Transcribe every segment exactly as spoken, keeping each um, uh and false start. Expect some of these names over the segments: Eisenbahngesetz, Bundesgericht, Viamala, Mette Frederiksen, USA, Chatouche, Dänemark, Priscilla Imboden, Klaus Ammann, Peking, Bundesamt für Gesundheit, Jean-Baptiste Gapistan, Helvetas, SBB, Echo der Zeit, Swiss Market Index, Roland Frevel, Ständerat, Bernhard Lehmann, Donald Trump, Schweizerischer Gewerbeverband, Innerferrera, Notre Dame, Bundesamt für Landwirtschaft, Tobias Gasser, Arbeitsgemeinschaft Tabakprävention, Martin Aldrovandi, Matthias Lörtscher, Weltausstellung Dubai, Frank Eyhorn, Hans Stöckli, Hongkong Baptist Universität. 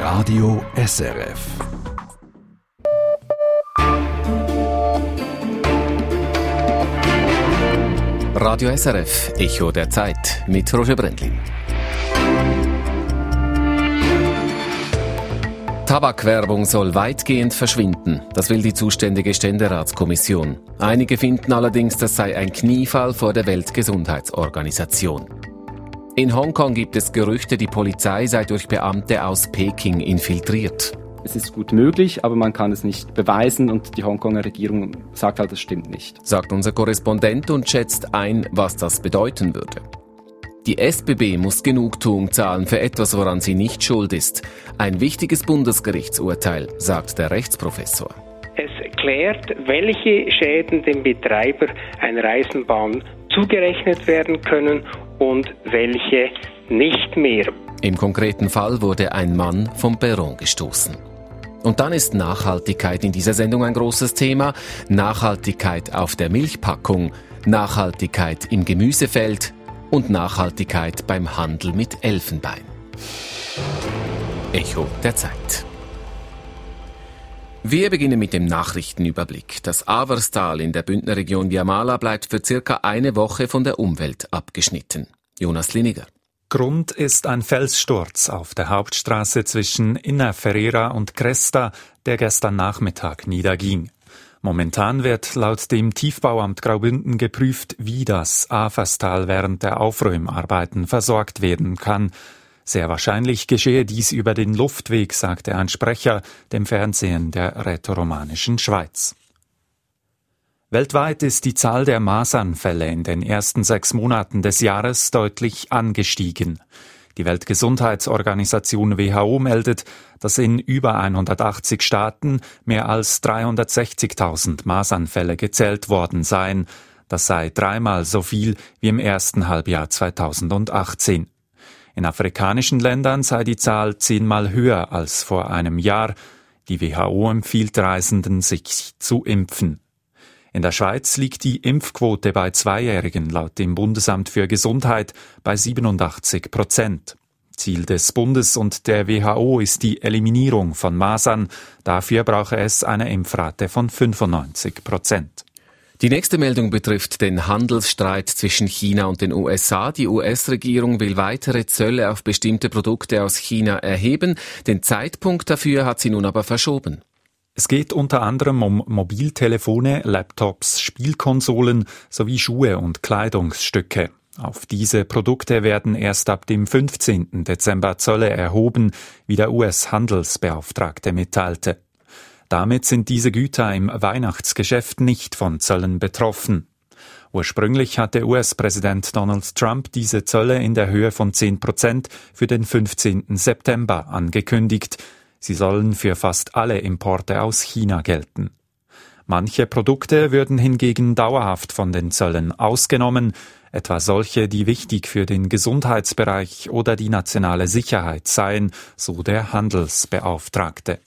Radio S R F. Radio S R F, Echo der Zeit mit Roger Brändlin. Tabakwerbung soll weitgehend verschwinden, das will die zuständige Ständeratskommission. Einige finden allerdings, das sei ein Kniefall vor der Weltgesundheitsorganisation. In Hongkong gibt es Gerüchte, die Polizei sei durch Beamte aus Peking infiltriert. Es ist gut möglich, aber man kann es nicht beweisen und die Hongkonger Regierung sagt halt, das stimmt nicht. Sagt unser Korrespondent und schätzt ein, was das bedeuten würde. Die S B B muss Genugtuung zahlen für etwas, woran sie nicht schuld ist. Ein wichtiges Bundesgerichtsurteil, sagt der Rechtsprofessor. Es klärt, welche Schäden dem Betreiber einer Eisenbahn zugerechnet werden können und welche nicht mehr. Im konkreten Fall wurde ein Mann vom Perron gestoßen. Und dann ist Nachhaltigkeit in dieser Sendung ein großes Thema. Nachhaltigkeit auf der Milchpackung, Nachhaltigkeit im Gemüsefeld und Nachhaltigkeit beim Handel mit Elfenbein. Echo der Zeit. Wir beginnen mit dem Nachrichtenüberblick. Das Averstal in der Bündnerregion Viamala bleibt für circa eine Woche von der Umwelt abgeschnitten. Jonas Liniger. Grund ist ein Felssturz auf der Hauptstraße zwischen Innerferrera und Cresta, der gestern Nachmittag niederging. Momentan wird laut dem Tiefbauamt Graubünden geprüft, wie das Averstal während der Aufräumarbeiten versorgt werden kann. Sehr wahrscheinlich geschehe dies über den Luftweg, sagte ein Sprecher dem Fernsehen der Rätoromanischen Schweiz. Weltweit ist die Zahl der Masernfälle in den ersten sechs Monaten des Jahres deutlich angestiegen. Die Weltgesundheitsorganisation W H O meldet, dass in über hundertachtzig Staaten mehr als dreihundertsechzigtausend Masernfälle gezählt worden seien. Das sei dreimal so viel wie im ersten Halbjahr zweitausendachtzehn. In afrikanischen Ländern sei die Zahl zehnmal höher als vor einem Jahr. Die W H O empfiehlt Reisenden, sich zu impfen. In der Schweiz liegt die Impfquote bei Zweijährigen laut dem Bundesamt für Gesundheit bei siebenundachtzig Prozent. Ziel des Bundes und der W H O ist die Eliminierung von Masern. Dafür brauche es eine Impfrate von fünfundneunzig Prozent. Die nächste Meldung betrifft den Handelsstreit zwischen China und den U S A. Die U S-Regierung will weitere Zölle auf bestimmte Produkte aus China erheben. Den Zeitpunkt dafür hat sie nun aber verschoben. Es geht unter anderem um Mobiltelefone, Laptops, Spielkonsolen sowie Schuhe und Kleidungsstücke. Auf diese Produkte werden erst ab dem fünfzehnten Dezember Zölle erhoben, wie der U S-Handelsbeauftragte mitteilte. Damit sind diese Güter im Weihnachtsgeschäft nicht von Zöllen betroffen. Ursprünglich hatte U S-Präsident Donald Trump diese Zölle in der Höhe von zehn Prozent für den fünfzehnten September angekündigt. Sie sollen für fast alle Importe aus China gelten. Manche Produkte würden hingegen dauerhaft von den Zöllen ausgenommen, etwa solche, die wichtig für den Gesundheitsbereich oder die nationale Sicherheit seien, so der Handelsbeauftragte.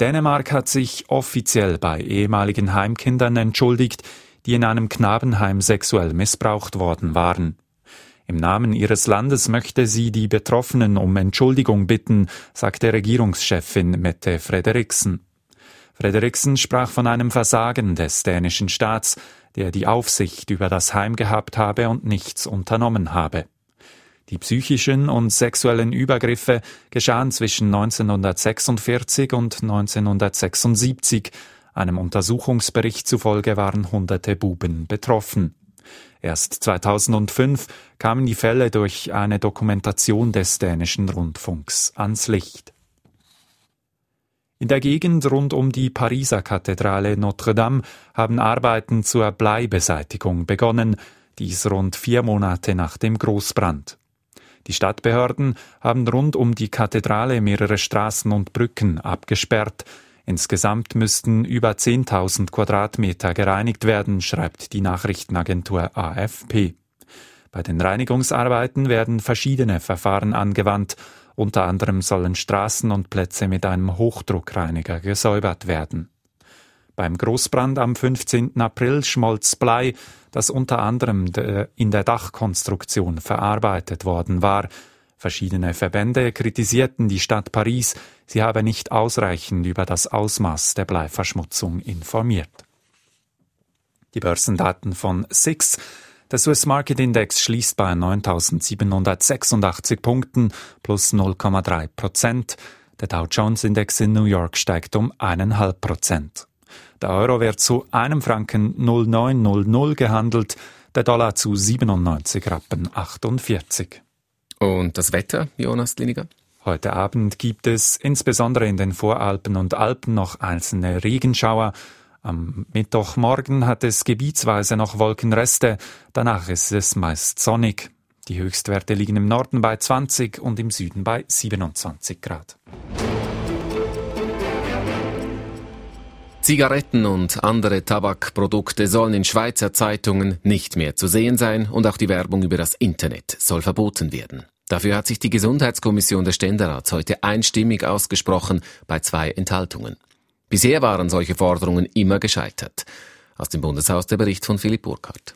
Dänemark hat sich offiziell bei ehemaligen Heimkindern entschuldigt, die in einem Knabenheim sexuell missbraucht worden waren. Im Namen ihres Landes möchte sie die Betroffenen um Entschuldigung bitten, sagte Regierungschefin Mette Frederiksen. Frederiksen sprach von einem Versagen des dänischen Staats, der die Aufsicht über das Heim gehabt habe und nichts unternommen habe. Die psychischen und sexuellen Übergriffe geschahen zwischen neunzehnhundertsechsundvierzig und neunzehnhundertsechsundsiebzig. Einem Untersuchungsbericht zufolge waren hunderte Buben betroffen. Erst zweitausendfünf kamen die Fälle durch eine Dokumentation des dänischen Rundfunks ans Licht. In der Gegend rund um die Pariser Kathedrale Notre Dame haben Arbeiten zur Bleibeseitigung begonnen, dies rund vier Monate nach dem Großbrand. Die Stadtbehörden haben rund um die Kathedrale mehrere Straßen und Brücken abgesperrt. Insgesamt müssten über zehntausend Quadratmeter gereinigt werden, schreibt die Nachrichtenagentur A F P. Bei den Reinigungsarbeiten werden verschiedene Verfahren angewandt. Unter anderem sollen Straßen und Plätze mit einem Hochdruckreiniger gesäubert werden. Beim Großbrand am fünfzehnten April schmolz Blei, das unter anderem in der Dachkonstruktion verarbeitet worden war. Verschiedene Verbände kritisierten die Stadt Paris, sie habe nicht ausreichend über das Ausmaß der Bleiverschmutzung informiert. Die Börsendaten von S I X. Der Swiss Market Index schließt bei neuntausendsiebenhundertsechsundachtzig Punkten plus null Komma drei Prozent. Der Dow Jones Index in New York steigt um eins Komma fünf Prozent. Der Euro wird zu einem Franken neunundneunzig gehandelt, der Dollar zu siebenundneunzig Rappen achtundvierzig. Und das Wetter, Jonas Liniger? Heute Abend gibt es insbesondere in den Voralpen und Alpen noch einzelne Regenschauer. Am Mittwochmorgen hat es gebietsweise noch Wolkenreste, danach ist es meist sonnig. Die Höchstwerte liegen im Norden bei zwanzig und im Süden bei siebenundzwanzig Grad. Zigaretten und andere Tabakprodukte sollen in Schweizer Zeitungen nicht mehr zu sehen sein und auch die Werbung über das Internet soll verboten werden. Dafür hat sich die Gesundheitskommission des Ständerats heute einstimmig ausgesprochen, bei zwei Enthaltungen. Bisher waren solche Forderungen immer gescheitert. Aus dem Bundeshaus der Bericht von Philipp Burkhardt.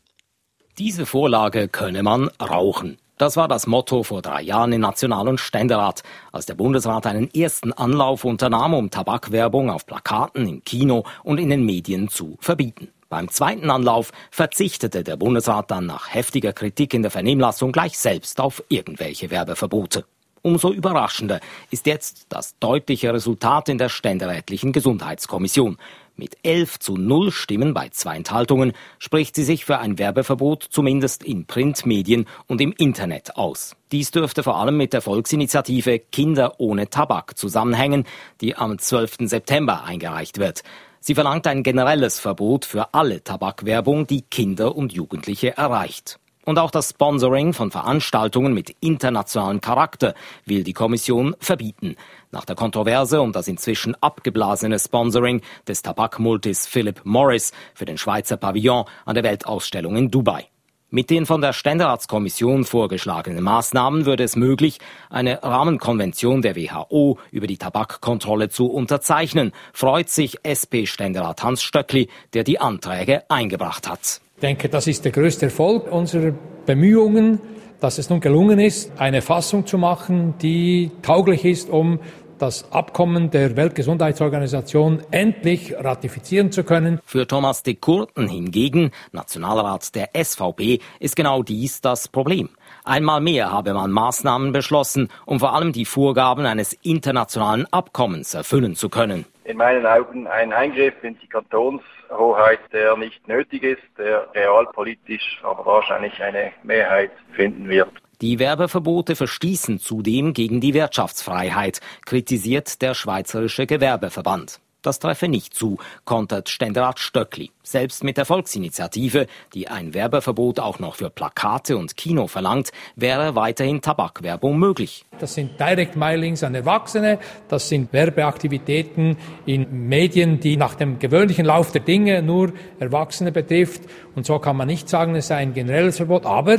Diese Vorlage könne man rauchen. Das war das Motto vor drei Jahren im National- und Ständerat, als der Bundesrat einen ersten Anlauf unternahm, um Tabakwerbung auf Plakaten, im Kino und in den Medien zu verbieten. Beim zweiten Anlauf verzichtete der Bundesrat dann nach heftiger Kritik in der Vernehmlassung gleich selbst auf irgendwelche Werbeverbote. Umso überraschender ist jetzt das deutliche Resultat in der ständerätlichen Gesundheitskommission. Mit elf zu null Stimmen bei zwei Enthaltungen spricht sie sich für ein Werbeverbot zumindest in Printmedien und im Internet aus. Dies dürfte vor allem mit der Volksinitiative Kinder ohne Tabak zusammenhängen, die am zwölften September eingereicht wird. Sie verlangt ein generelles Verbot für alle Tabakwerbung, die Kinder und Jugendliche erreicht. Und auch das Sponsoring von Veranstaltungen mit internationalem Charakter will die Kommission verbieten. Nach der Kontroverse um das inzwischen abgeblasene Sponsoring des Tabakmultis Philip Morris für den Schweizer Pavillon an der Weltausstellung in Dubai. Mit den von der Ständeratskommission vorgeschlagenen Maßnahmen würde es möglich, eine Rahmenkonvention der W H O über die Tabakkontrolle zu unterzeichnen, freut sich S P-Ständerat Hans Stöckli, der die Anträge eingebracht hat. Ich denke, das ist der größte Erfolg unserer Bemühungen, dass es nun gelungen ist, eine Fassung zu machen, die tauglich ist, um das Abkommen der Weltgesundheitsorganisation endlich ratifizieren zu können. Für Thomas de Kurten hingegen, Nationalrat der S V P, ist genau dies das Problem. Einmal mehr habe man Maßnahmen beschlossen, um vor allem die Vorgaben eines internationalen Abkommens erfüllen zu können. In meinen Augen ein Eingriff in die Kantonshoheit, der nicht nötig ist, der realpolitisch aber wahrscheinlich eine Mehrheit finden wird. Die Werbeverbote verstießen zudem gegen die Wirtschaftsfreiheit, kritisiert der Schweizerische Gewerbeverband. Das treffe nicht zu, kontert Ständerat Stöckli. Selbst mit der Volksinitiative, die ein Werbeverbot auch noch für Plakate und Kino verlangt, wäre weiterhin Tabakwerbung möglich. Das sind Direct Mailings an Erwachsene, das sind Werbeaktivitäten in Medien, die nach dem gewöhnlichen Lauf der Dinge nur Erwachsene betrifft. Und so kann man nicht sagen, es sei ein generelles Verbot. Aber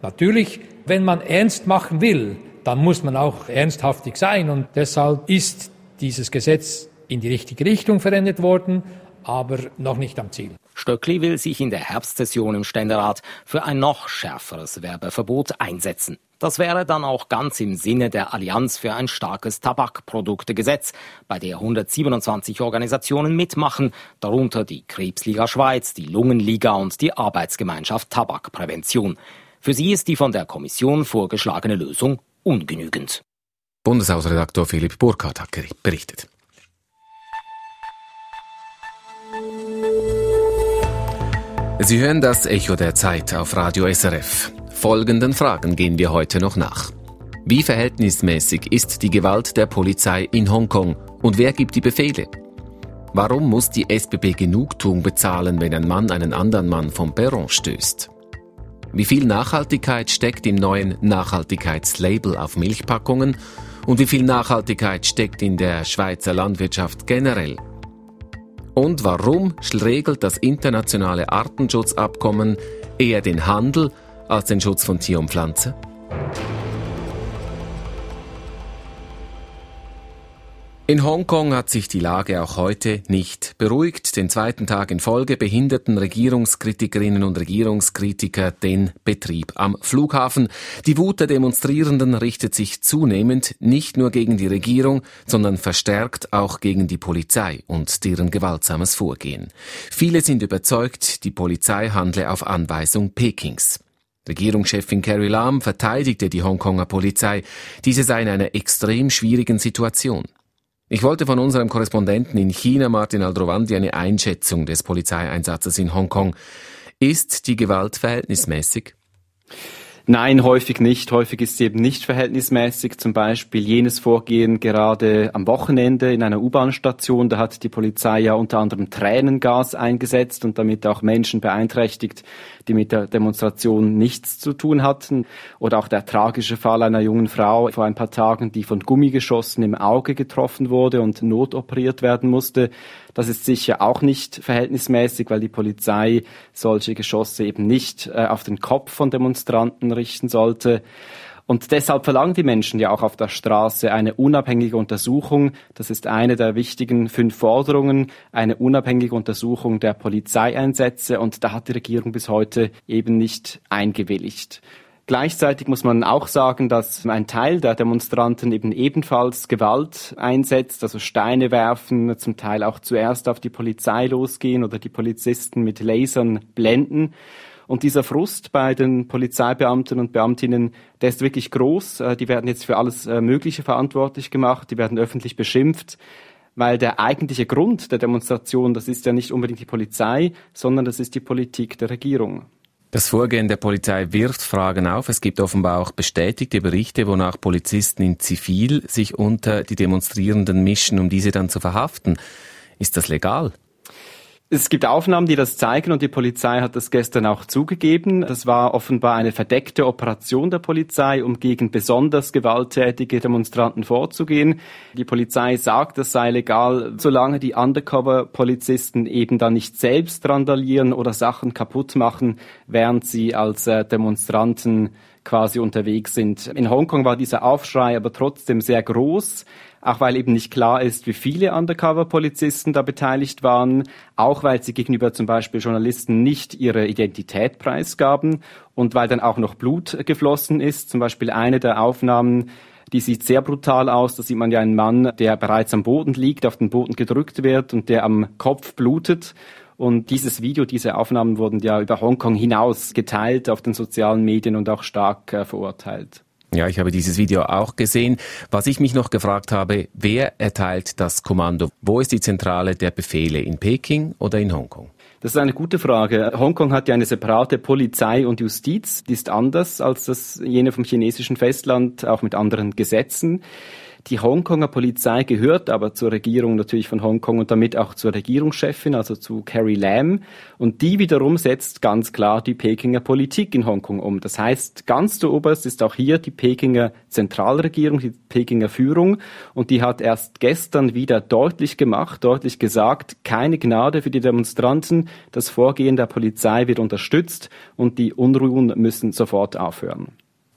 natürlich, wenn man ernst machen will, dann muss man auch ernsthaftig sein. Und deshalb ist dieses Gesetz in die richtige Richtung verändert worden, aber noch nicht am Ziel. Stöckli will sich in der Herbstsession im Ständerat für ein noch schärferes Werbeverbot einsetzen. Das wäre dann auch ganz im Sinne der Allianz für ein starkes Tabakproduktegesetz, bei der hundertsiebenundzwanzig Organisationen mitmachen, darunter die Krebsliga Schweiz, die Lungenliga und die Arbeitsgemeinschaft Tabakprävention. Für sie ist die von der Kommission vorgeschlagene Lösung ungenügend. Bundeshausredakteur Philipp Burkhardt hat berichtet. Sie hören das Echo der Zeit auf Radio S R F. Folgenden Fragen gehen wir heute noch nach. Wie verhältnismäßig ist die Gewalt der Polizei in Hongkong und wer gibt die Befehle? Warum muss die S B B Genugtuung bezahlen, wenn ein Mann einen anderen Mann vom Perron stößt? Wie viel Nachhaltigkeit steckt im neuen Nachhaltigkeitslabel auf Milchpackungen und wie viel Nachhaltigkeit steckt in der Schweizer Landwirtschaft generell? Und warum regelt das internationale Artenschutzabkommen eher den Handel als den Schutz von Tier und Pflanze? In Hongkong hat sich die Lage auch heute nicht beruhigt. Den zweiten Tag in Folge behinderten Regierungskritikerinnen und Regierungskritiker den Betrieb am Flughafen. Die Wut der Demonstrierenden richtet sich zunehmend nicht nur gegen die Regierung, sondern verstärkt auch gegen die Polizei und deren gewaltsames Vorgehen. Viele sind überzeugt, die Polizei handle auf Anweisung Pekings. Regierungschefin Carrie Lam verteidigte die Hongkonger Polizei. Diese sei in einer extrem schwierigen Situation. Ich wollte von unserem Korrespondenten in China, Martin Aldrovandi, eine Einschätzung des Polizeieinsatzes in Hongkong. Ist die Gewalt verhältnismäßig? Nein, häufig nicht. Häufig ist sie eben nicht verhältnismäßig. Zum Beispiel jenes Vorgehen gerade am Wochenende in einer U-Bahn-Station. Da hat die Polizei ja unter anderem Tränengas eingesetzt und damit auch Menschen beeinträchtigt, die mit der Demonstration nichts zu tun hatten. Oder auch der tragische Fall einer jungen Frau vor ein paar Tagen, die von Gummigeschossen im Auge getroffen wurde und notoperiert werden musste. Das ist sicher auch nicht verhältnismäßig, weil die Polizei solche Geschosse eben nicht äh, auf den Kopf von Demonstranten richten sollte. Und deshalb verlangen die Menschen ja auch auf der Straße eine unabhängige Untersuchung. Das ist eine der wichtigen fünf Forderungen, eine unabhängige Untersuchung der Polizeieinsätze. Und da hat die Regierung bis heute eben nicht eingewilligt. Gleichzeitig muss man auch sagen, dass ein Teil der Demonstranten eben ebenfalls Gewalt einsetzt, also Steine werfen, zum Teil auch zuerst auf die Polizei losgehen oder die Polizisten mit Lasern blenden. Und dieser Frust bei den Polizeibeamten und Beamtinnen, der ist wirklich groß. Die werden jetzt für alles Mögliche verantwortlich gemacht, die werden öffentlich beschimpft, weil der eigentliche Grund der Demonstration, das ist ja nicht unbedingt die Polizei, sondern das ist die Politik der Regierung. Das Vorgehen der Polizei wirft Fragen auf. Es gibt offenbar auch bestätigte Berichte, wonach Polizisten in Zivil sich unter die Demonstrierenden mischen, um diese dann zu verhaften. Ist das legal? Es gibt Aufnahmen, die das zeigen, und die Polizei hat das gestern auch zugegeben. Das war offenbar eine verdeckte Operation der Polizei, um gegen besonders gewalttätige Demonstranten vorzugehen. Die Polizei sagt, das sei legal, solange die Undercover-Polizisten eben dann nicht selbst randalieren oder Sachen kaputt machen, während sie als Demonstranten quasi unterwegs sind. In Hongkong war dieser Aufschrei aber trotzdem sehr groß, auch weil eben nicht klar ist, wie viele Undercover-Polizisten da beteiligt waren, auch weil sie gegenüber zum Beispiel Journalisten nicht ihre Identität preisgaben und weil dann auch noch Blut geflossen ist. Zum Beispiel eine der Aufnahmen, die sieht sehr brutal aus. Da sieht man ja einen Mann, der bereits am Boden liegt, auf den Boden gedrückt wird und der am Kopf blutet. Und dieses Video, diese Aufnahmen wurden ja über Hongkong hinaus geteilt auf den sozialen Medien und auch stark äh, verurteilt. Ja, ich habe dieses Video auch gesehen. Was ich mich noch gefragt habe, wer erteilt das Kommando? Wo ist die Zentrale der Befehle, in Peking oder in Hongkong? Das ist eine gute Frage. Hongkong hat ja eine separate Polizei und Justiz. Die ist anders als das jene vom chinesischen Festland, auch mit anderen Gesetzen. Die Hongkonger Polizei gehört aber zur Regierung natürlich von Hongkong und damit auch zur Regierungschefin, also zu Carrie Lam. Und die wiederum setzt ganz klar die Pekinger Politik in Hongkong um. Das heißt, ganz zu oberst ist auch hier die Pekinger Zentralregierung, die Pekinger Führung. Und die hat erst gestern wieder deutlich gemacht, deutlich gesagt, keine Gnade für die Demonstranten. Das Vorgehen der Polizei wird unterstützt und die Unruhen müssen sofort aufhören.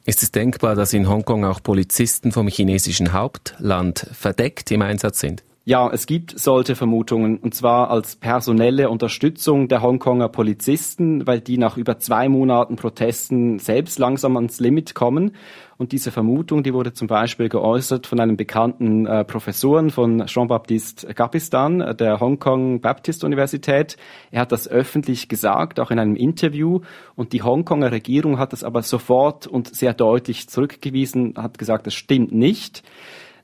Ist es denkbar, dass in Hongkong auch Polizisten vom chinesischen Hauptland verdeckt im Einsatz sind? Ja, es gibt solche Vermutungen, und zwar als personelle Unterstützung der Hongkonger Polizisten, weil die nach über zwei Monaten Protesten selbst langsam ans Limit kommen. Und diese Vermutung, die wurde zum Beispiel geäußert von einem bekannten äh, Professoren von Jean-Baptiste Gapistan, der Hongkong Baptist Universität. Er hat das öffentlich gesagt, auch in einem Interview. Und die Hongkonger Regierung hat das aber sofort und sehr deutlich zurückgewiesen, hat gesagt, das stimmt nicht.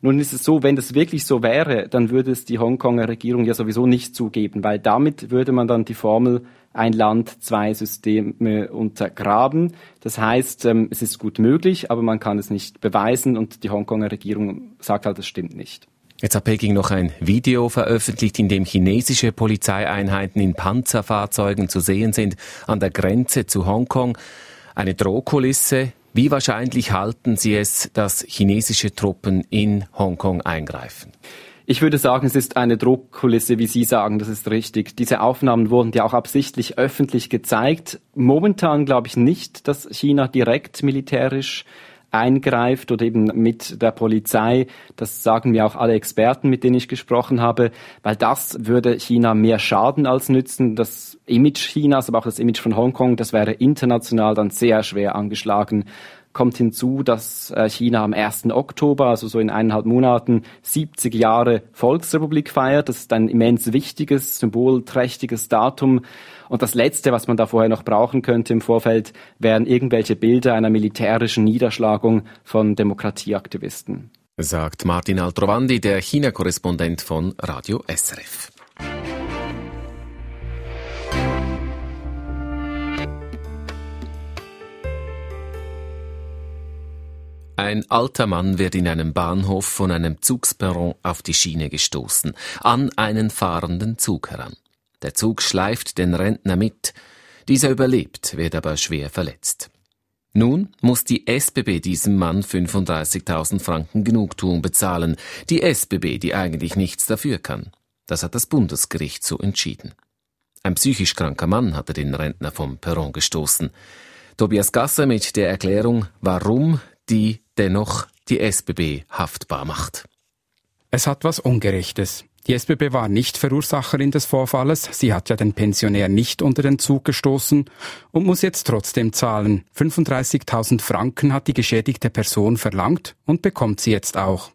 Nun ist es so, wenn das wirklich so wäre, dann würde es die Hongkonger Regierung ja sowieso nicht zugeben, weil damit würde man dann die Formel ein Land, zwei Systeme untergraben. Das heißt, es ist gut möglich, aber man kann es nicht beweisen, und die Hongkonger Regierung sagt halt, das stimmt nicht. Jetzt hat Peking noch ein Video veröffentlicht, in dem chinesische Polizeieinheiten in Panzerfahrzeugen zu sehen sind an der Grenze zu Hongkong. Eine Drohkulisse. Wie wahrscheinlich halten Sie es, dass chinesische Truppen in Hongkong eingreifen? Ich würde sagen, es ist eine Drohkulisse, wie Sie sagen, das ist richtig. Diese Aufnahmen wurden ja auch absichtlich öffentlich gezeigt. Momentan glaube ich nicht, dass China direkt militärisch eingreift oder eben mit der Polizei. Das sagen mir auch alle Experten, mit denen ich gesprochen habe, weil das würde China mehr schaden als nützen. Das Image Chinas, aber auch das Image von Hongkong, das wäre international dann sehr schwer angeschlagen. Kommt hinzu, dass China am ersten Oktober, also so in eineinhalb Monaten, siebzig Jahre Volksrepublik feiert. Das ist ein immens wichtiges, symbolträchtiges Datum. Und das Letzte, was man da vorher noch brauchen könnte im Vorfeld, wären irgendwelche Bilder einer militärischen Niederschlagung von Demokratieaktivisten. Sagt Martin Aldrovandi, der China-Korrespondent von Radio S R F. Ein alter Mann wird in einem Bahnhof von einem Zugsperron auf die Schiene gestoßen, an einen fahrenden Zug heran. Der Zug schleift den Rentner mit. Dieser überlebt, wird aber schwer verletzt. Nun muss die S B B diesem Mann fünfunddreißigtausend Franken Genugtuung bezahlen. Die S B B, die eigentlich nichts dafür kann. Das hat das Bundesgericht so entschieden. Ein psychisch kranker Mann hatte den Rentner vom Perron gestoßen. Tobias Gasser mit der Erklärung, warum die dennoch die S B B haftbar macht. Es hat was Ungerechtes. Die S B B war nicht Verursacherin des Vorfalles, sie hat ja den Pensionär nicht unter den Zug gestoßen und muss jetzt trotzdem zahlen. fünfunddreißigtausend Franken hat die geschädigte Person verlangt und bekommt sie jetzt auch.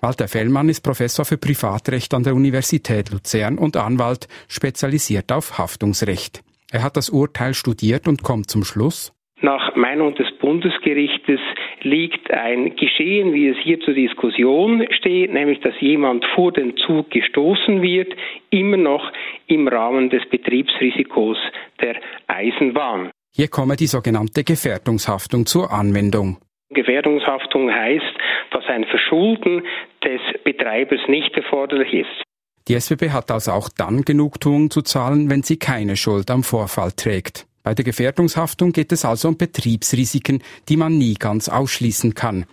Walter Fellmann ist Professor für Privatrecht an der Universität Luzern und Anwalt, spezialisiert auf Haftungsrecht. Er hat das Urteil studiert und kommt zum Schluss: Nach Meinung des Bundesgerichtes liegt ein Geschehen, wie es hier zur Diskussion steht, nämlich dass jemand vor den Zug gestoßen wird, immer noch im Rahmen des Betriebsrisikos der Eisenbahn. Hier komme die sogenannte Gefährdungshaftung zur Anwendung. Gefährdungshaftung heißt, dass ein Verschulden des Betreibers nicht erforderlich ist. Die S B B hat also auch dann Genugtuung zu zahlen, wenn sie keine Schuld am Vorfall trägt. Bei der Gefährdungshaftung geht es also um Betriebsrisiken, die man nie ganz ausschließen kann.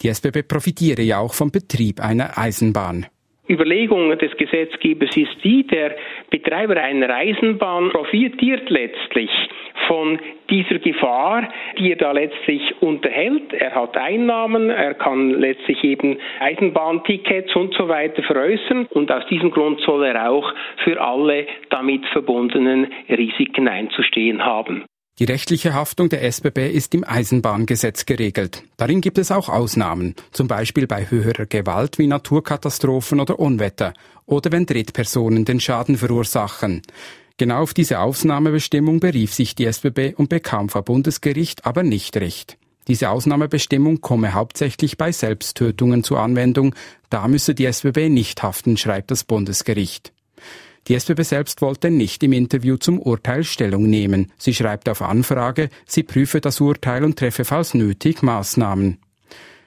Die S B B profitiere ja auch vom Betrieb einer Eisenbahn. Überlegung des Gesetzgebers ist die, der Betreiber einer Eisenbahn profitiert letztlich von dieser Gefahr, die er da letztlich unterhält. Er hat Einnahmen, er kann letztlich eben Eisenbahntickets und so weiter veräußern und aus diesem Grund soll er auch für alle damit verbundenen Risiken einzustehen haben. Die rechtliche Haftung der S B B ist im Eisenbahngesetz geregelt. Darin gibt es auch Ausnahmen, zum Beispiel bei höherer Gewalt wie Naturkatastrophen oder Unwetter oder wenn Drittpersonen den Schaden verursachen. Genau auf diese Ausnahmebestimmung berief sich die S B B und bekam vor Bundesgericht aber nicht Recht. Diese Ausnahmebestimmung komme hauptsächlich bei Selbsttötungen zur Anwendung. Da müsse die S B B nicht haften, schreibt das Bundesgericht. Die S B B selbst wollte nicht im Interview zum Urteil Stellung nehmen. Sie schreibt auf Anfrage, sie prüfe das Urteil und treffe falls nötig Maßnahmen.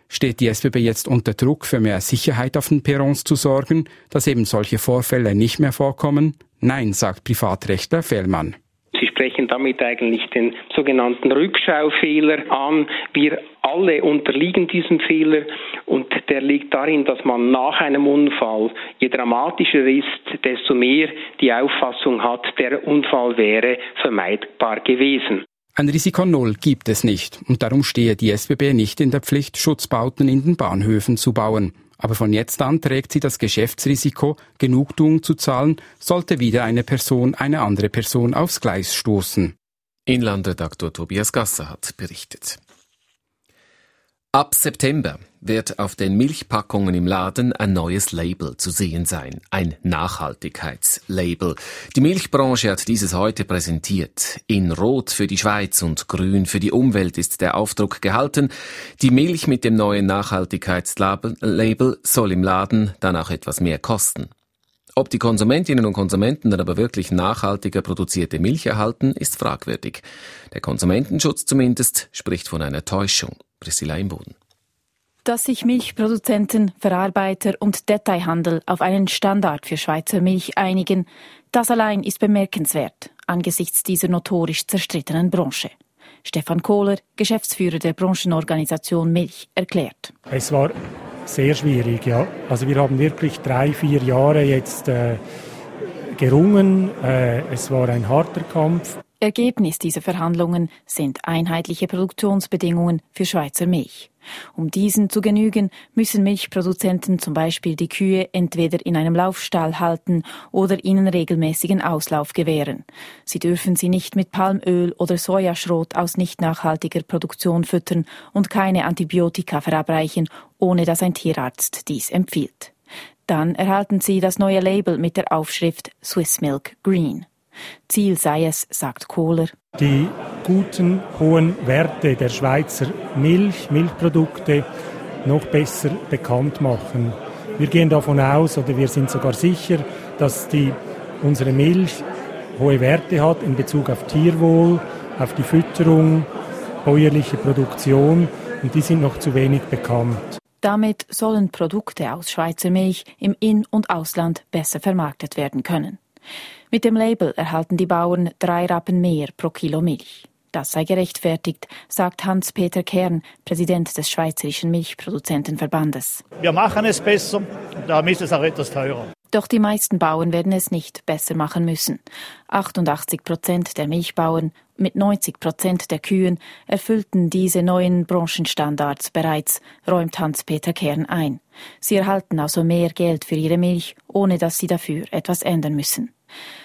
Steht die S B B jetzt unter Druck, für mehr Sicherheit auf den Perrons zu sorgen, dass eben solche Vorfälle nicht mehr vorkommen? Nein, sagt Privatrechtler Fellmann. Sie sprechen damit eigentlich den sogenannten Rückschaufehler an. Wir alle unterliegen diesem Fehler und der liegt darin, dass man nach einem Unfall, je dramatischer ist, desto mehr die Auffassung hat, der Unfall wäre vermeidbar gewesen. Ein Risiko Null gibt es nicht und darum stehe die S B B nicht in der Pflicht, Schutzbauten in den Bahnhöfen zu bauen. Aber von jetzt an trägt sie das Geschäftsrisiko, Genugtuung zu zahlen, sollte wieder eine Person eine andere Person aufs Gleis stoßen. Inlandredaktor Tobias Gasser hat berichtet. Ab September wird auf den Milchpackungen im Laden ein neues Label zu sehen sein, ein Nachhaltigkeitslabel. Die Milchbranche hat dieses heute präsentiert. In Rot für die Schweiz und Grün für die Umwelt ist der Aufdruck gehalten. Die Milch mit dem neuen Nachhaltigkeitslabel soll im Laden dann auch etwas mehr kosten. Ob die Konsumentinnen und Konsumenten dann aber wirklich nachhaltiger produzierte Milch erhalten, ist fragwürdig. Der Konsumentenschutz zumindest spricht von einer Täuschung. Priscilla Imboden. Dass sich Milchproduzenten, Verarbeiter und Detailhandel auf einen Standard für Schweizer Milch einigen, das allein ist bemerkenswert angesichts dieser notorisch zerstrittenen Branche. Stefan Kohler, Geschäftsführer der Branchenorganisation Milch, erklärt: Es war sehr schwierig, ja. Also wir haben wirklich drei, vier Jahre jetzt äh, gerungen. Äh, es war ein harter Kampf. Ergebnis dieser Verhandlungen sind einheitliche Produktionsbedingungen für Schweizer Milch. Um diesen zu genügen, müssen Milchproduzenten zum Beispiel die Kühe entweder in einem Laufstall halten oder ihnen regelmäßigen Auslauf gewähren. Sie dürfen sie nicht mit Palmöl oder Sojaschrot aus nicht nachhaltiger Produktion füttern und keine Antibiotika verabreichen, ohne dass ein Tierarzt dies empfiehlt. Dann erhalten sie das neue Label mit der Aufschrift Swiss Milk Green. Ziel sei es, sagt Kohler, die guten, hohen Werte der Schweizer Milch, Milchprodukte noch besser bekannt machen. Wir gehen davon aus, oder wir sind sogar sicher, dass die, unsere Milch hohe Werte hat in Bezug auf Tierwohl, auf die Fütterung, bäuerliche Produktion, und die sind noch zu wenig bekannt. Damit sollen Produkte aus Schweizer Milch im In- und Ausland besser vermarktet werden können. Mit dem Label erhalten die Bauern drei Rappen mehr pro Kilo Milch. Das sei gerechtfertigt, sagt Hans-Peter Kern, Präsident des Schweizerischen Milchproduzentenverbandes. Wir machen es besser, damit ist es auch etwas teurer. Doch die meisten Bauern werden es nicht besser machen müssen. achtundachtzig Prozent der Milchbauern mit neunzig Prozent der Kühen erfüllten diese neuen Branchenstandards bereits, räumt Hans-Peter Kern ein. Sie erhalten also mehr Geld für ihre Milch, ohne dass sie dafür etwas ändern müssen.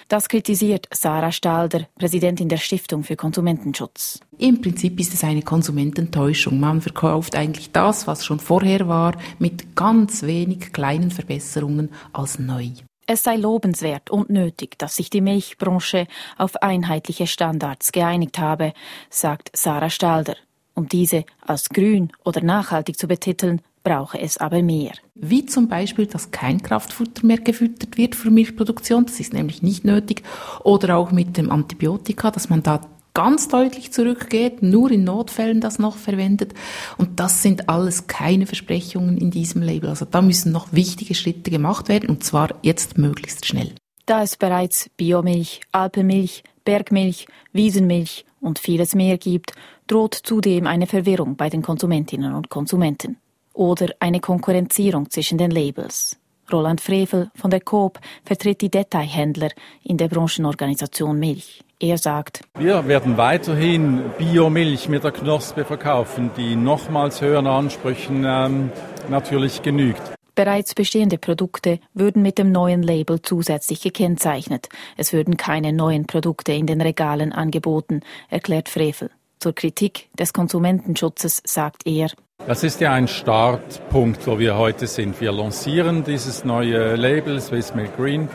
Das kritisiert Sarah Stalder, Präsidentin der Stiftung für Konsumentenschutz. Im Prinzip ist es eine Konsumententäuschung. Man verkauft eigentlich das, was schon vorher war, mit ganz wenig kleinen Verbesserungen als neu. Es sei lobenswert und nötig, dass sich die Milchbranche auf einheitliche Standards geeinigt habe, sagt Sarah Stalder. Um diese als grün oder nachhaltig zu betiteln, brauche es aber mehr. Wie zum Beispiel, dass kein Kraftfutter mehr gefüttert wird für Milchproduktion, das ist nämlich nicht nötig. Oder auch mit dem Antibiotika, dass man da ganz deutlich zurückgeht, nur in Notfällen das noch verwendet. Und das sind alles keine Versprechungen in diesem Label. Also da müssen noch wichtige Schritte gemacht werden, und zwar jetzt möglichst schnell. Da es bereits Biomilch, Alpenmilch, Bergmilch, Wiesenmilch und vieles mehr gibt, droht zudem eine Verwirrung bei den Konsumentinnen und Konsumenten. Oder eine Konkurrenzierung zwischen den Labels. Roland Frevel von der Coop vertritt die Detailhändler in der Branchenorganisation Milch. Er sagt: Wir werden weiterhin Biomilch mit der Knospe verkaufen, die nochmals höheren Ansprüchen ähm, natürlich genügt. Bereits bestehende Produkte würden mit dem neuen Label zusätzlich gekennzeichnet. Es würden keine neuen Produkte in den Regalen angeboten, erklärt Frevel. Zur Kritik des Konsumentenschutzes sagt er: Das ist ja ein Startpunkt, wo wir heute sind. Wir lancieren dieses neue Label Swiss Milk Green,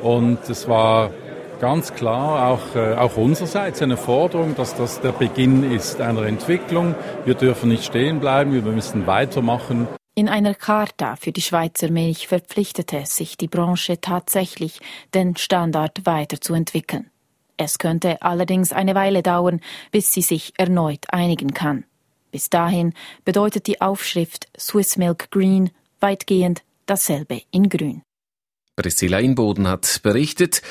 und es war ganz klar auch, äh, auch unsererseits eine Forderung, dass das der Beginn ist einer Entwicklung. Wir dürfen nicht stehen bleiben, wir müssen weitermachen. In einer Charta für die Schweizer Milch verpflichtete sich die Branche tatsächlich, den Standard weiterzuentwickeln. Es könnte allerdings eine Weile dauern, bis sie sich erneut einigen kann. Bis dahin bedeutet die Aufschrift Swiss Milk Green weitgehend dasselbe in Grün. Priscilla Imboden hat berichtet,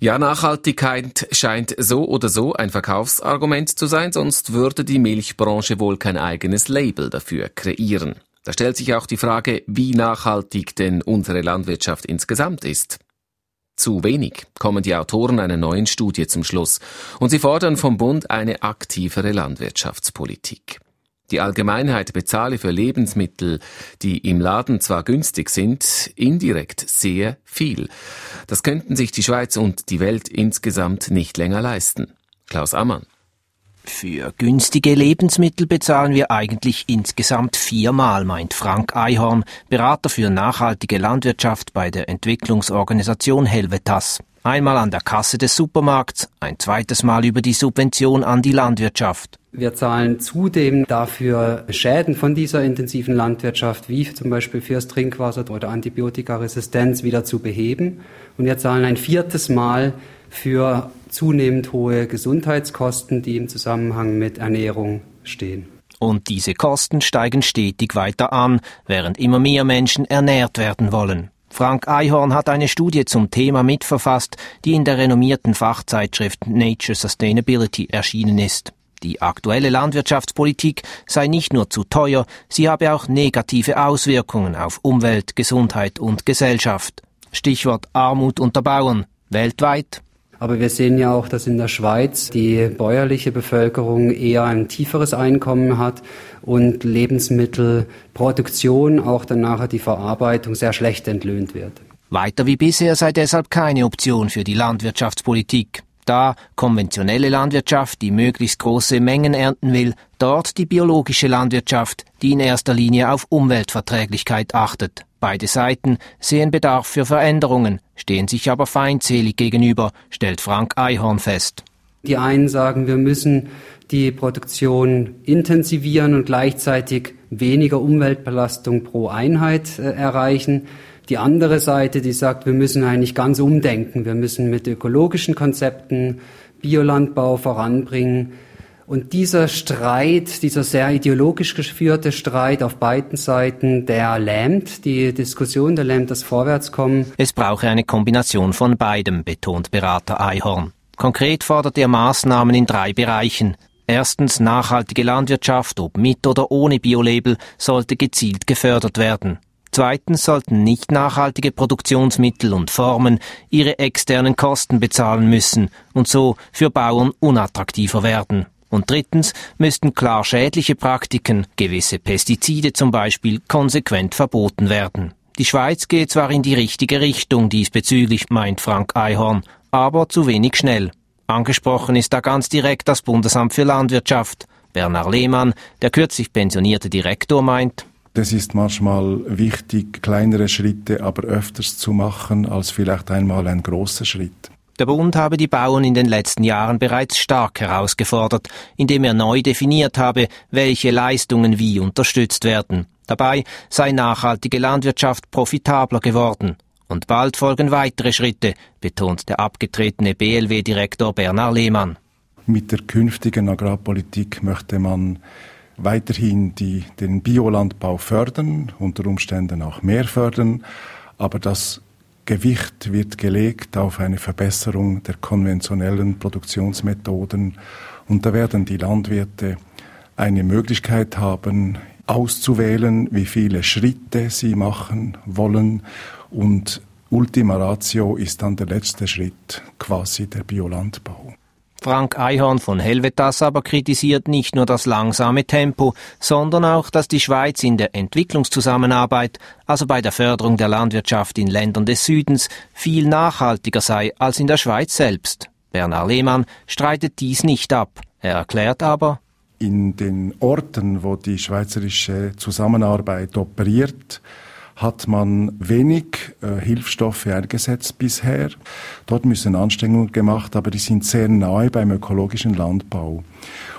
ja, Nachhaltigkeit scheint so oder so ein Verkaufsargument zu sein, sonst würde die Milchbranche wohl kein eigenes Label dafür kreieren. Da stellt sich auch die Frage, wie nachhaltig denn unsere Landwirtschaft insgesamt ist. Zu wenig, kommen die Autoren einer neuen Studie zum Schluss, und sie fordern vom Bund eine aktivere Landwirtschaftspolitik. Die Allgemeinheit bezahle für Lebensmittel, die im Laden zwar günstig sind, indirekt sehr viel. Das könnten sich die Schweiz und die Welt insgesamt nicht länger leisten. Klaus Ammann. Für günstige Lebensmittel bezahlen wir eigentlich insgesamt viermal, meint Frank Eyhorn, Berater für nachhaltige Landwirtschaft bei der Entwicklungsorganisation Helvetas. Einmal an der Kasse des Supermarkts, ein zweites Mal über die Subvention an die Landwirtschaft. Wir zahlen zudem dafür Schäden von dieser intensiven Landwirtschaft, wie zum Beispiel fürs Trinkwasser oder Antibiotikaresistenz, wieder zu beheben. Und wir zahlen ein viertes Mal für zunehmend hohe Gesundheitskosten, die im Zusammenhang mit Ernährung stehen. Und diese Kosten steigen stetig weiter an, während immer mehr Menschen ernährt werden wollen. Frank Eyhorn hat eine Studie zum Thema mitverfasst, die in der renommierten Fachzeitschrift Nature Sustainability erschienen ist. Die aktuelle Landwirtschaftspolitik sei nicht nur zu teuer, sie habe auch negative Auswirkungen auf Umwelt, Gesundheit und Gesellschaft. Stichwort Armut unter Bauern weltweit. Aber wir sehen ja auch, dass in der Schweiz die bäuerliche Bevölkerung eher ein tieferes Einkommen hat und Lebensmittelproduktion, auch dann nachher die Verarbeitung, sehr schlecht entlöhnt wird. Weiter wie bisher sei deshalb keine Option für die Landwirtschaftspolitik. Da konventionelle Landwirtschaft, die möglichst große Mengen ernten will, dort die biologische Landwirtschaft, die in erster Linie auf Umweltverträglichkeit achtet. Beide Seiten sehen Bedarf für Veränderungen, stehen sich aber feindselig gegenüber, stellt Frank Eyhorn fest. Die einen sagen, wir müssen die Produktion intensivieren und gleichzeitig weniger Umweltbelastung pro Einheit äh, erreichen. Die andere Seite, die sagt, wir müssen eigentlich ganz umdenken. Wir müssen mit ökologischen Konzepten Biolandbau voranbringen. Und dieser Streit, dieser sehr ideologisch geführte Streit auf beiden Seiten, der lähmt die Diskussion, der lähmt das Vorwärtskommen. Es brauche eine Kombination von beidem, betont Berater Eyhorn. Konkret fordert er Maßnahmen in drei Bereichen. Erstens, nachhaltige Landwirtschaft, ob mit oder ohne Biolabel, sollte gezielt gefördert werden. Zweitens sollten nicht nachhaltige Produktionsmittel und Formen ihre externen Kosten bezahlen müssen und so für Bauern unattraktiver werden. Und drittens müssten klar schädliche Praktiken, gewisse Pestizide zum Beispiel, konsequent verboten werden. Die Schweiz geht zwar in die richtige Richtung diesbezüglich, meint Frank Eyhorn, aber zu wenig schnell. Angesprochen ist da ganz direkt das Bundesamt für Landwirtschaft. Bernhard Lehmann, der kürzlich pensionierte Direktor, meint: Das ist manchmal wichtig, kleinere Schritte aber öfters zu machen, als vielleicht einmal ein grosser Schritt. Der Bund habe die Bauern in den letzten Jahren bereits stark herausgefordert, indem er neu definiert habe, welche Leistungen wie unterstützt werden. Dabei sei nachhaltige Landwirtschaft profitabler geworden. Und bald folgen weitere Schritte, betont der abgetretene B L W-Direktor Bernhard Lehmann. Mit der künftigen Agrarpolitik möchte man weiterhin die, den Biolandbau fördern, unter Umständen auch mehr fördern, aber das Gewicht wird gelegt auf eine Verbesserung der konventionellen Produktionsmethoden und da werden die Landwirte eine Möglichkeit haben, auszuwählen, wie viele Schritte sie machen wollen und Ultima Ratio ist dann der letzte Schritt, quasi der Biolandbau. Frank Eyhorn von Helvetas aber kritisiert nicht nur das langsame Tempo, sondern auch, dass die Schweiz in der Entwicklungszusammenarbeit, also bei der Förderung der Landwirtschaft in Ländern des Südens, viel nachhaltiger sei als in der Schweiz selbst. Bernhard Lehmann streitet dies nicht ab. Er erklärt aber: In den Orten, wo die schweizerische Zusammenarbeit operiert, hat man wenig äh, Hilfsstoffe eingesetzt bisher. Dort müssen Anstrengungen gemacht, aber die sind sehr nahe beim ökologischen Landbau.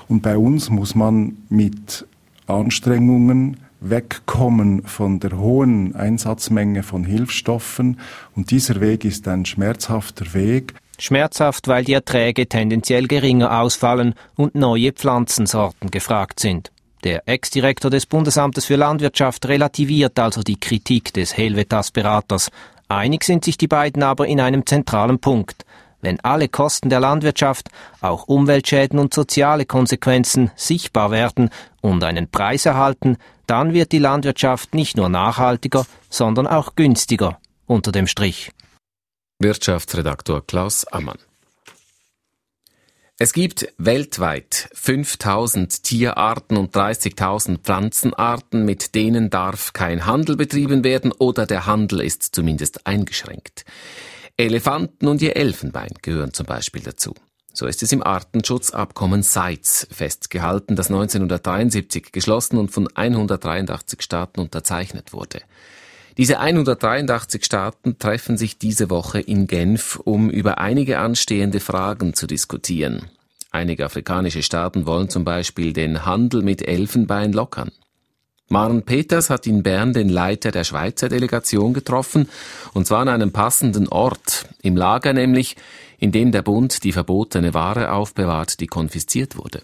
Und bei uns muss man mit Anstrengungen wegkommen von der hohen Einsatzmenge von Hilfsstoffen. Und dieser Weg ist ein schmerzhafter Weg. Schmerzhaft, weil die Erträge tendenziell geringer ausfallen und neue Pflanzensorten gefragt sind. Der Ex-Direktor des Bundesamtes für Landwirtschaft relativiert also die Kritik des Helvetas-Beraters. Einig sind sich die beiden aber in einem zentralen Punkt. Wenn alle Kosten der Landwirtschaft, auch Umweltschäden und soziale Konsequenzen, sichtbar werden und einen Preis erhalten, dann wird die Landwirtschaft nicht nur nachhaltiger, sondern auch günstiger unter dem Strich. Wirtschaftsredaktor Klaus Ammann. Es gibt weltweit fünftausend Tierarten und dreißigtausend Pflanzenarten, mit denen darf kein Handel betrieben werden oder der Handel ist zumindest eingeschränkt. Elefanten und ihr Elfenbein gehören zum Beispiel dazu. So ist es im Artenschutzabkommen C Ites festgehalten, das neunzehnhundertdreiundsiebzig geschlossen und von hundertdreiundachtzig Staaten unterzeichnet wurde. Diese hundertdreiundachtzig Staaten treffen sich diese Woche in Genf, um über einige anstehende Fragen zu diskutieren. Einige afrikanische Staaten wollen zum Beispiel den Handel mit Elfenbein lockern. Maren Peters hat in Bern den Leiter der Schweizer Delegation getroffen, und zwar an einem passenden Ort, im Lager nämlich, in dem der Bund die verbotene Ware aufbewahrt, die konfisziert wurde.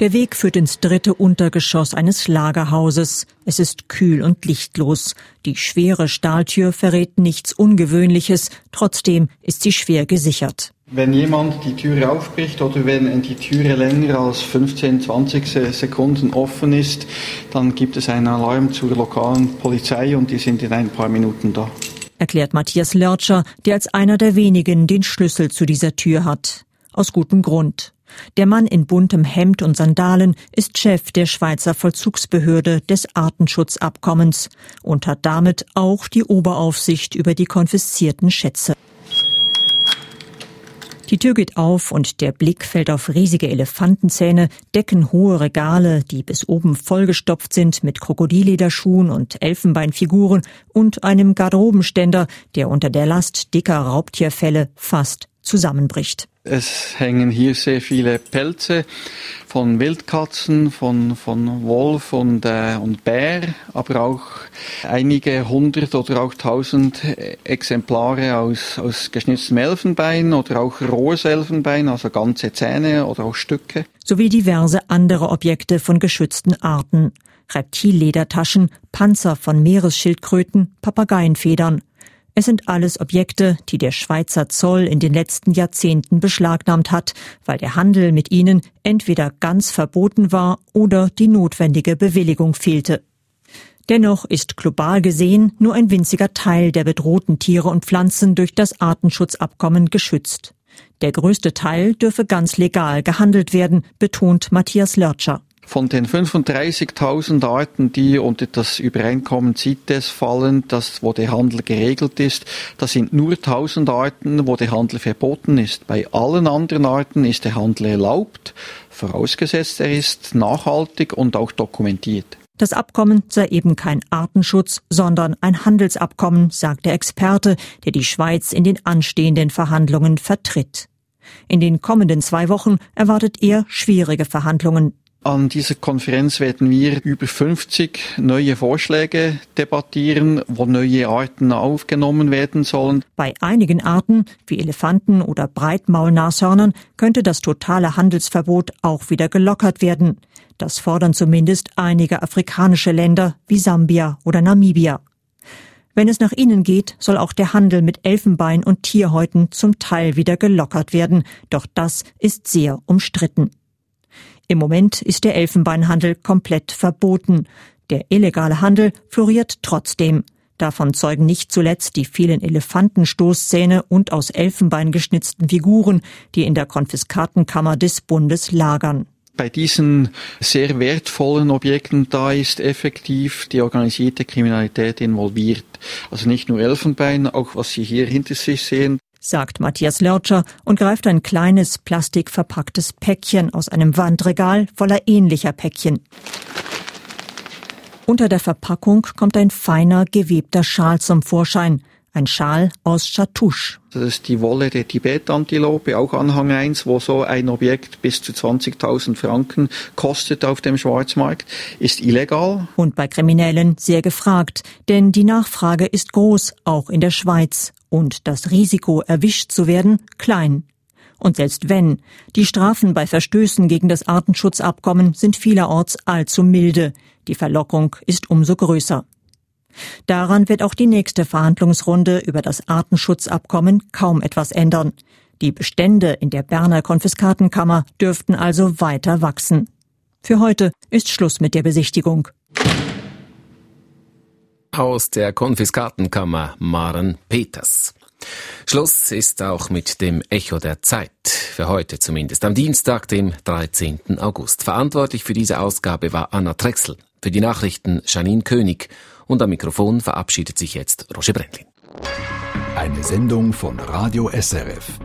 Der Weg führt ins dritte Untergeschoss eines Lagerhauses. Es ist kühl und lichtlos. Die schwere Stahltür verrät nichts Ungewöhnliches. Trotzdem ist sie schwer gesichert. Wenn jemand die Tür aufbricht oder wenn die Tür länger als fünfzehn, zwanzig Sekunden offen ist, dann gibt es einen Alarm zur lokalen Polizei und die sind in ein paar Minuten da. erklärt Matthias Lörtscher, der als einer der wenigen den Schlüssel zu dieser Tür hat. Aus gutem Grund. Der Mann in buntem Hemd und Sandalen ist Chef der Schweizer Vollzugsbehörde des Artenschutzabkommens und hat damit auch die Oberaufsicht über die konfiszierten Schätze. Die Tür geht auf und der Blick fällt auf riesige Elefantenzähne, deckenhohe Regale, die bis oben vollgestopft sind mit Krokodillederschuhen und Elfenbeinfiguren und einem Garderobenständer, der unter der Last dicker Raubtierfelle fast zusammenbricht. Es hängen hier sehr viele Pelze von Wildkatzen, von, von Wolf und, äh, und Bär, aber auch einige hundert oder auch tausend Exemplare aus, aus geschnitztem Elfenbein oder auch rohes Elfenbein, also ganze Zähne oder auch Stücke. Sowie diverse andere Objekte von geschützten Arten. Reptilledertaschen, Panzer von Meeresschildkröten, Papageienfedern. Es sind alles Objekte, die der Schweizer Zoll in den letzten Jahrzehnten beschlagnahmt hat, weil der Handel mit ihnen entweder ganz verboten war oder die notwendige Bewilligung fehlte. Dennoch ist global gesehen nur ein winziger Teil der bedrohten Tiere und Pflanzen durch das Artenschutzabkommen geschützt. Der größte Teil dürfe ganz legal gehandelt werden, betont Matthias Lörtscher. Von den fünfunddreißigtausend Arten, die unter das Übereinkommen CITES fallen, das, wo der Handel geregelt ist, das sind nur tausend Arten, wo der Handel verboten ist. Bei allen anderen Arten ist der Handel erlaubt, vorausgesetzt er ist nachhaltig und auch dokumentiert. Das Abkommen sei eben kein Artenschutz, sondern ein Handelsabkommen, sagt der Experte, der die Schweiz in den anstehenden Verhandlungen vertritt. In den kommenden zwei Wochen erwartet er schwierige Verhandlungen. An dieser Konferenz werden wir über fünfzig neue Vorschläge debattieren, wo neue Arten aufgenommen werden sollen. Bei einigen Arten, wie Elefanten oder Breitmaulnashörnern, könnte das totale Handelsverbot auch wieder gelockert werden. Das fordern zumindest einige afrikanische Länder wie Sambia oder Namibia. Wenn es nach ihnen geht, soll auch der Handel mit Elfenbein und Tierhäuten zum Teil wieder gelockert werden. Doch das ist sehr umstritten. Im Moment ist der Elfenbeinhandel komplett verboten. Der illegale Handel floriert trotzdem. Davon zeugen nicht zuletzt die vielen Elefantenstoßzähne und aus Elfenbein geschnitzten Figuren, die in der Konfiskatenkammer des Bundes lagern. Bei diesen sehr wertvollen Objekten, da ist effektiv die organisierte Kriminalität involviert. Also nicht nur Elfenbein, auch was Sie hier hinter sich sehen, sagt Matthias Lörtscher und greift ein kleines plastikverpacktes Päckchen aus einem Wandregal voller ähnlicher Päckchen. Unter der Verpackung kommt ein feiner, gewebter Schal zum Vorschein. Ein Schal aus Chatouche. Das ist die Wolle der Tibetantilope, auch Anhang eins, wo so ein Objekt bis zu zwanzigtausend Franken kostet auf dem Schwarzmarkt, ist illegal. Und bei Kriminellen sehr gefragt, denn die Nachfrage ist groß, auch in der Schweiz. Und das Risiko, erwischt zu werden, klein. Und selbst wenn, die Strafen bei Verstößen gegen das Artenschutzabkommen sind vielerorts allzu milde. Die Verlockung ist umso größer. Daran wird auch die nächste Verhandlungsrunde über das Artenschutzabkommen kaum etwas ändern. Die Bestände in der Berner Konfiskatenkammer dürften also weiter wachsen. Für heute ist Schluss mit der Besichtigung. Aus der Konfiskatenkammer Maren Peters. Schluss ist auch mit dem Echo der Zeit, für heute zumindest, am Dienstag, dem dreizehnten August. Verantwortlich für diese Ausgabe war Anna Trexel, für die Nachrichten Janine König und am Mikrofon verabschiedet sich jetzt Roger Brändlin. Eine Sendung von Radio S R F.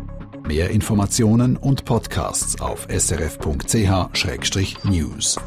Mehr Informationen und Podcasts auf s r f punkt c h slash news.